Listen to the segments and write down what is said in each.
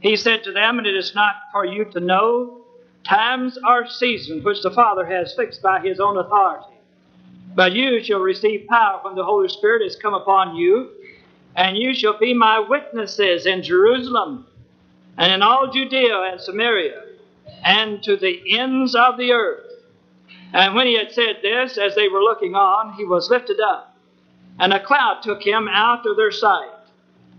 He said to them, and it is not for you to know times or seasons which the Father has fixed by his own authority. But you shall receive power when the Holy Spirit has come upon you, and you shall be my witnesses in Jerusalem, and in all Judea and Samaria, and to the ends of the earth. And when he had said this, as they were looking on, he was lifted up, and a cloud took him out of their sight.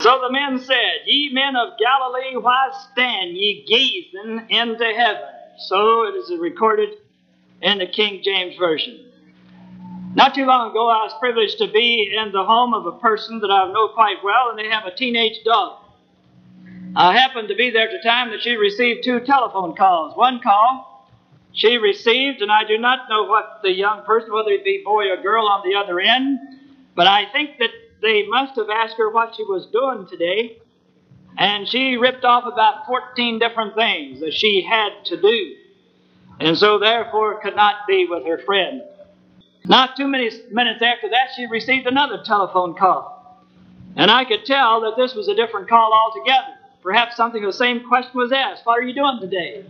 So the men said, Ye men of Galilee, why stand ye gazing into heaven? So it is recorded in the King James Version. Not too long ago, I was privileged to be in the home of a person that I know quite well, and they have a teenage daughter. I happened to be there at the time that she received two telephone calls. One call she received, and I do not know what the young person, whether it be boy or girl, on the other end, but I think that they must have asked her what she was doing today, and she ripped off about 14 different things that she had to do, and so therefore could not be with her friend. Not too many minutes after that, she received another telephone call, and I could tell that this was a different call altogether. Perhaps something of the same question was asked, What are you doing today?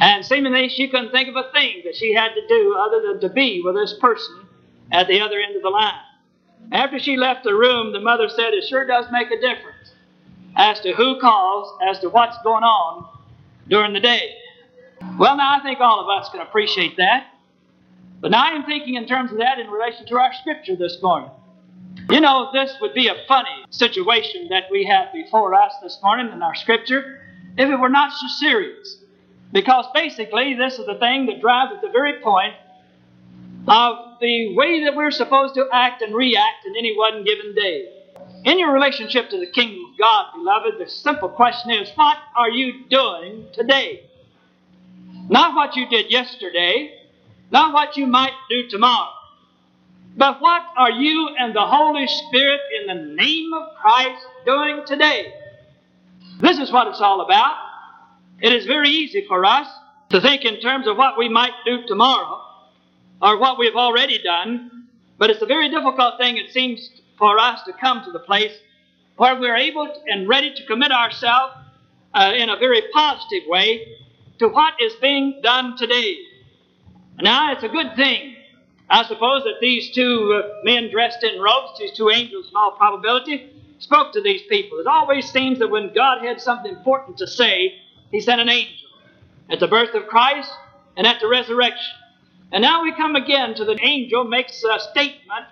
And seemingly she couldn't think of a thing that she had to do other than to be with this person at the other end of the line. After she left the room, the mother said, It sure does make a difference as to who calls, as to what's going on during the day. Well, now I think all of us can appreciate that. But now I am thinking in terms of that in relation to our scripture this morning. You know, this would be a funny situation that we have before us this morning in our scripture if it were not so serious. Because basically, this is the thing that drives at the very point of the way that we're supposed to act and react in any one given day. In your relationship to the kingdom of God, beloved, the simple question is, what are you doing today? Not what you did yesterday, not what you might do tomorrow, but what are you and the Holy Spirit in the name of Christ doing today? This is what it's all about. It is very easy for us to think in terms of what we might do tomorrow or what we've already done, but it's a very difficult thing, it seems, for us to come to the place where we're able and ready to commit ourselves in a very positive way to what is being done today. Now, it's a good thing, I suppose, that these two men dressed in robes, these two angels in all probability, spoke to these people. It always seems that when God had something important to say, He sent an angel at the birth of Christ and at the resurrection. And now we come again to the angel makes a statement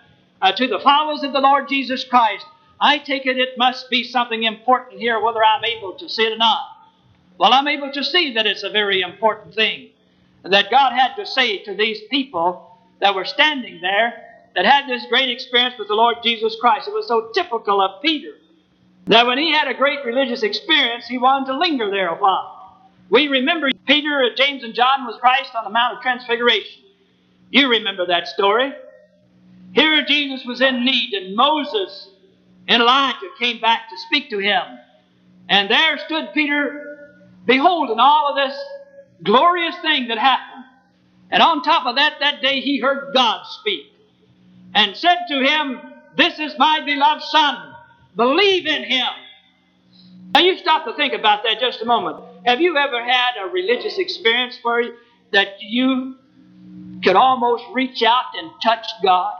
to the followers of the Lord Jesus Christ. I take it must be something important here, whether I'm able to see it or not. Well, I'm able to see that it's a very important thing that God had to say to these people that were standing there that had this great experience with the Lord Jesus Christ. It was so typical of Peter that when he had a great religious experience, he wanted to linger there a while. We remember Peter, James, and John was Christ on the Mount of Transfiguration. You remember that story. Here Jesus was in need, and Moses and Elijah came back to speak to him. And there stood Peter, beholding all of this glorious thing that happened. And on top of that day he heard God speak and said to him, This is my beloved Son. Believe in him. Now you stop to think about that just a moment. Have you ever had a religious experience where that you could almost reach out and touch God?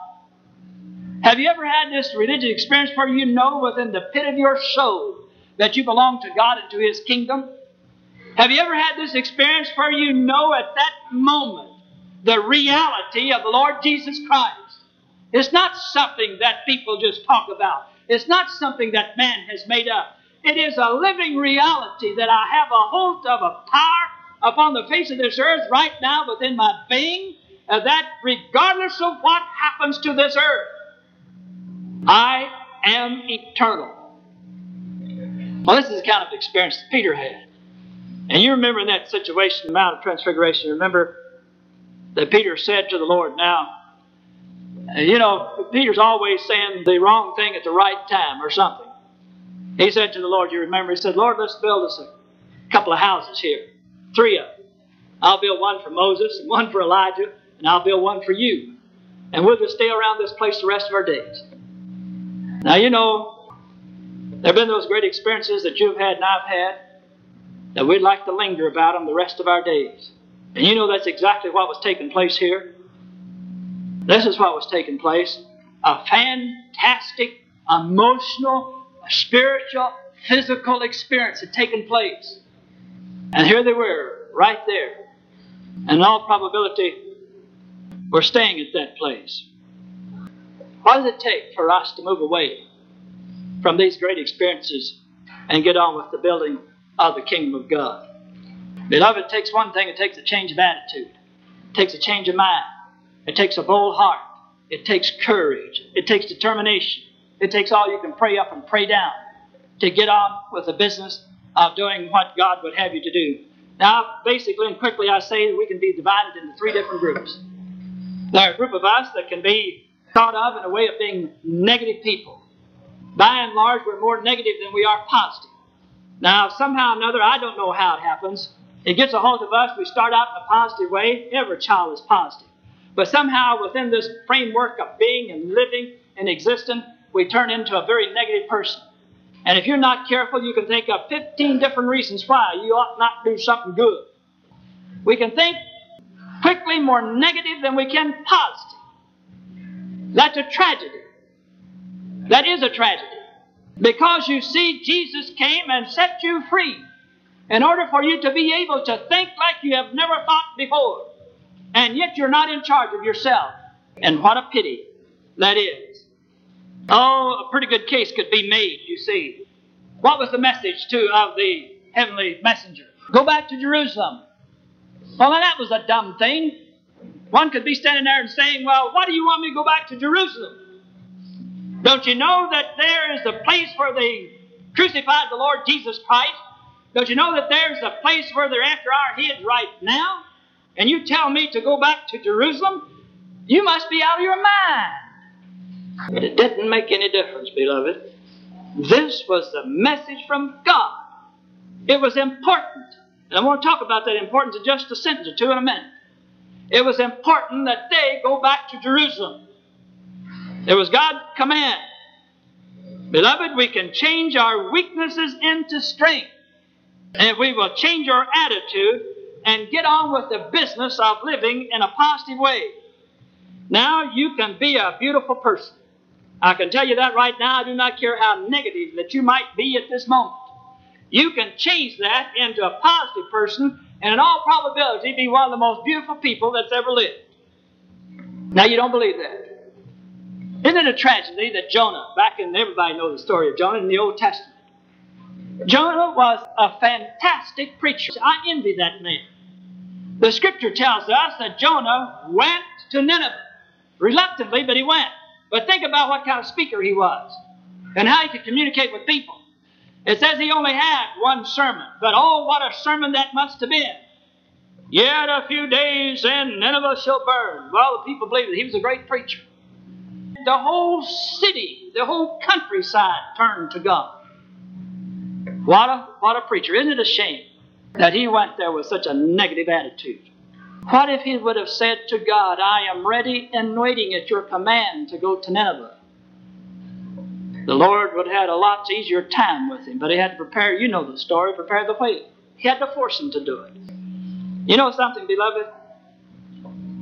Have you ever had this religious experience where you know within the pit of your soul that you belong to God and to His kingdom? Have you ever had this experience where you know at that moment the reality of the Lord Jesus Christ? It's not something that people just talk about. It's not something that man has made up. It is a living reality that I have a hold of a power upon the face of this earth right now within my being, that regardless of what happens to this earth, I am eternal. Well, this is the kind of experience that Peter had. And you remember in that situation, the Mount of Transfiguration, remember that Peter said to the Lord, now, you know, Peter's always saying the wrong thing at the right time or something. He said to the Lord, you remember, he said, Lord, let's build us a couple of houses here, three of them. I'll build one for Moses, and one for Elijah, and I'll build one for you. And we'll just stay around this place the rest of our days. Now, you know, there have been those great experiences that you've had and I've had that we'd like to linger about them the rest of our days. And you know that's exactly what was taking place here. This is what was taking place. A fantastic, emotional, spiritual, physical experience had taken place. And here they were, right there. And in all probability, we're staying at that place. What does it take for us to move away from these great experiences and get on with the building of the kingdom of God? Beloved, it takes one thing. It takes a change of attitude. It takes a change of mind. It takes a bold heart. It takes courage. It takes determination. It takes all you can pray up and pray down to get on with the business of doing what God would have you to do. Now, basically and quickly, I say we can be divided into three different groups. There are a group of us that can be thought of in a way of being negative people. By and large, we're more negative than we are positive. Now, somehow or another, I don't know how it happens. It gets a hold of us. We start out in a positive way. Every child is positive. But somehow within this framework of being and living and existing, we turn into a very negative person. And if you're not careful, you can think of 15 different reasons why you ought not do something good. We can think quickly more negative than we can positive. That's a tragedy. That is a tragedy. Because you see, Jesus came and set you free in order for you to be able to think like you have never thought before. And yet you're not in charge of yourself. And what a pity that is. Oh, a pretty good case could be made, you see. What was the message of the heavenly messenger? Go back to Jerusalem. Well, that was a dumb thing. One could be standing there and saying, well, why do you want me to go back to Jerusalem? Don't you know that there is a place where they crucified the Lord Jesus Christ? Don't you know that there's a place where they're after our heads right now? And you tell me to go back to Jerusalem? You must be out of your mind. But it didn't make any difference, beloved. This was the message from God. It was important. And I want to talk about that importance in just a sentence or two in a minute. It was important that they go back to Jerusalem. It was God's command. Beloved, we can change our weaknesses into strength. And if we will change our attitude and get on with the business of living in a positive way. Now you can be a beautiful person. I can tell you that right now. I do not care how negative that you might be at this moment. You can change that into a positive person and in all probability be one of the most beautiful people that's ever lived. Now you don't believe that. Isn't it a tragedy that Jonah, everybody knows the story of Jonah in the Old Testament. Jonah was a fantastic preacher. I envy that man. The scripture tells us that Jonah went to Nineveh, reluctantly, but he went. But think about what kind of speaker he was and how he could communicate with people. It says he only had one sermon, but oh, what a sermon that must have been. Yet a few days and Nineveh shall burn. Well, the people believed that he was a great preacher. The whole city, the whole countryside turned to God. What a preacher. Isn't it a shame that he went there with such a negative attitude? What if he would have said to God, I am ready and waiting at your command to go to Nineveh? The Lord would have had a lot easier time with him, but he had to prepare, you know the story, prepare the way. He had to force him to do it. You know something, beloved?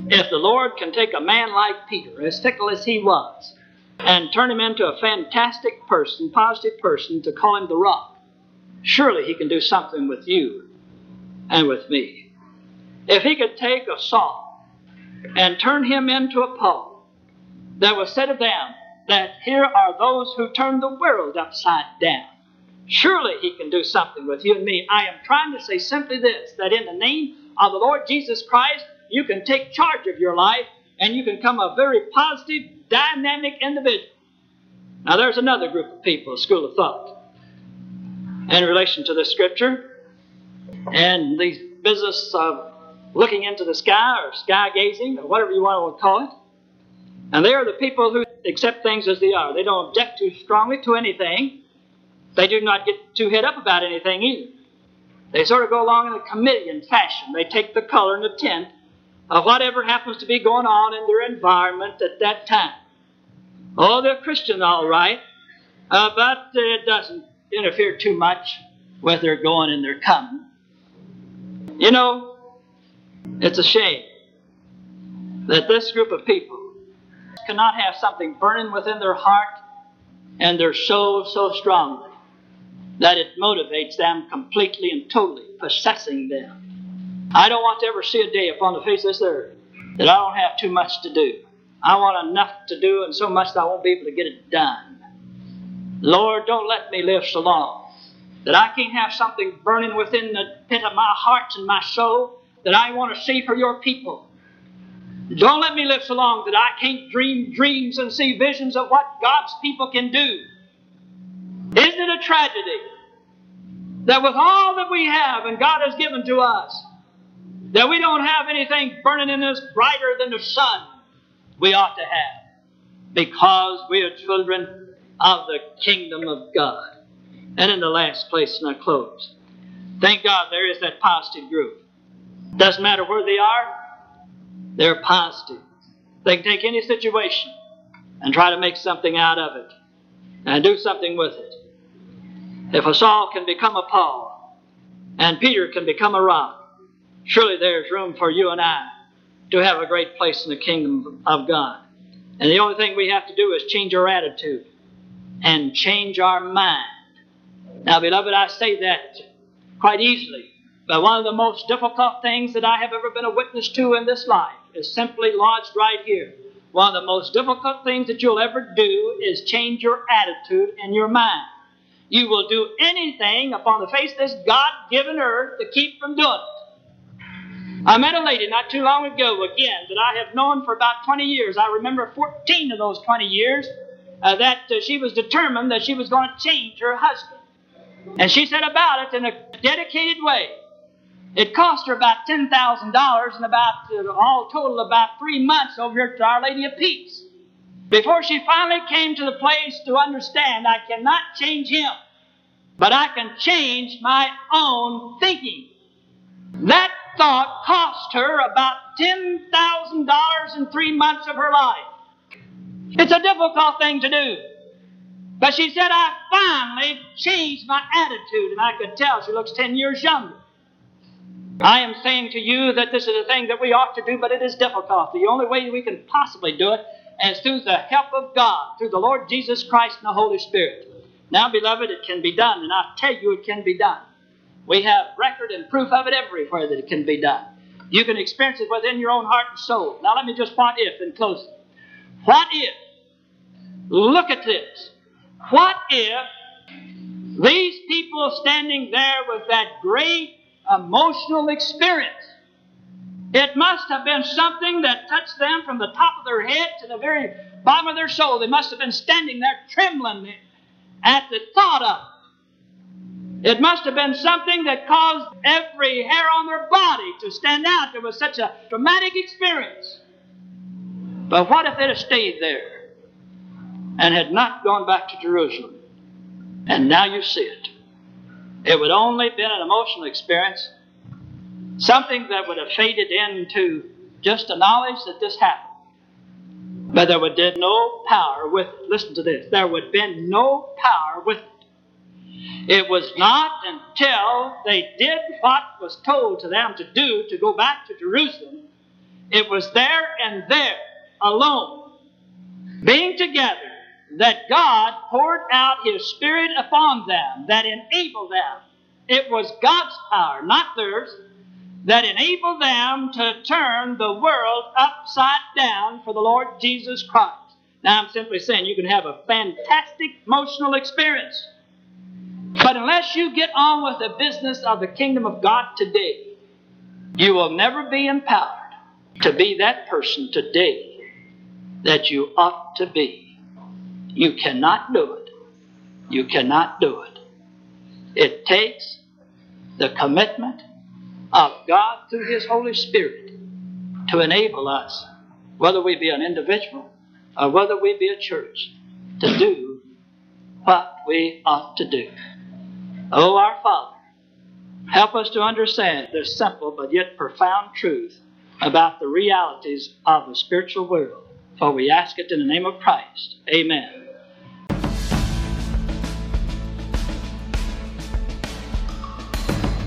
If the Lord can take a man like Peter, as fickle as he was, and turn him into a fantastic person, positive person, to call him the Rock. Surely he can do something with you and with me. If he could take a Saul and turn him into a Paul, that was said of them that here are those who turn the world upside down. Surely he can do something with you and me. I am trying to say simply this, that in the name of the Lord Jesus Christ, you can take charge of your life and you can become a very positive, dynamic individual. Now there's another group of people, school of thought, in relation to the scripture and the business of looking into the sky or sky gazing or whatever you want to call it. And they are the people who accept things as they are. They don't object too strongly to anything. They do not get too hit up about anything either. They sort of go along in a chameleon fashion. They take the color and the tint of whatever happens to be going on in their environment at that time. Oh, they're Christian all right, but it doesn't interfere too much with their going and their coming. You know, it's a shame that this group of people cannot have something burning within their heart and their soul so strongly that it motivates them completely and totally, possessing them. I don't want to ever see a day upon the face of this earth that I don't have too much to do. I want enough to do and so much that I won't be able to get it done. Lord, don't let me live so long that I can't have something burning within the pit of my heart and my soul that I want to see for your people. Don't let me live so long that I can't dream dreams and see visions of what God's people can do. Isn't it a tragedy that with all that we have and God has given to us, that we don't have anything burning in us brighter than the sun we ought to have, because we are children of the kingdom of God. And in the last place, and I close, thank God there is that positive group. Doesn't matter where they are, they're positive. They can take any situation and try to make something out of it and do something with it. If a Saul can become a Paul and Peter can become a Rock, surely there's room for you and I to have a great place in the kingdom of God. And the only thing we have to do is change our attitude and change our mind. Now, beloved, I say that quite easily, but one of the most difficult things that I have ever been a witness to in this life is simply lodged right here. One of the most difficult things that you'll ever do is change your attitude and your mind. You will do anything upon the face of this God-given earth to keep from doing it. I met a lady not too long ago, again, that I have known for about 20 years. I remember 14 of those 20 years that she was determined that she was going to change her husband. And she set about it in a dedicated way. It cost her about $10,000 and about all total about 3 months over here to Our Lady of Peace before she finally came to the place to understand, I cannot change him, but I can change my own thinking. That thought cost her about $10,000 in 3 months of her life. It's a difficult thing to do. But she said, I finally changed my attitude, and I could tell she looks 10 years younger. I am saying to you that this is a thing that we ought to do, but it is difficult. The only way we can possibly do it is through the help of God, through the Lord Jesus Christ and the Holy Spirit. Now, beloved, it can be done, and I tell you it can be done. We have record and proof of it everywhere that it can be done. You can experience it within your own heart and soul. Now, let me just what if and close it. What if? Look at this. What if these people standing there with that great emotional experience, it must have been something that touched them from the top of their head to the very bottom of their soul. They must have been standing there trembling at the thought of it. It must have been something that caused every hair on their body to stand out. There was such a dramatic experience. But what if they'd have stayed there and had not gone back to Jerusalem? And now you see it. It would only have been an emotional experience, something that would have faded into just the knowledge that this happened. But there would have been no power with it. Listen to this. There would have been no power with it. It was not until they did what was told to them to do, to go back to Jerusalem. It was there and there alone, being together, that God poured out His Spirit upon them, that enabled them. It was God's power, not theirs, that enabled them to turn the world upside down for the Lord Jesus Christ. Now, I'm simply saying you can have a fantastic emotional experience. But unless you get on with the business of the kingdom of God today, you will never be empowered to be that person today that you ought to be. You cannot do it. You cannot do it. It takes the commitment of God through His Holy Spirit to enable us, whether we be an individual or whether we be a church, to do what we ought to do. Oh, our Father, help us to understand this simple but yet profound truth about the realities of the spiritual world. For we ask it in the name of Christ. Amen.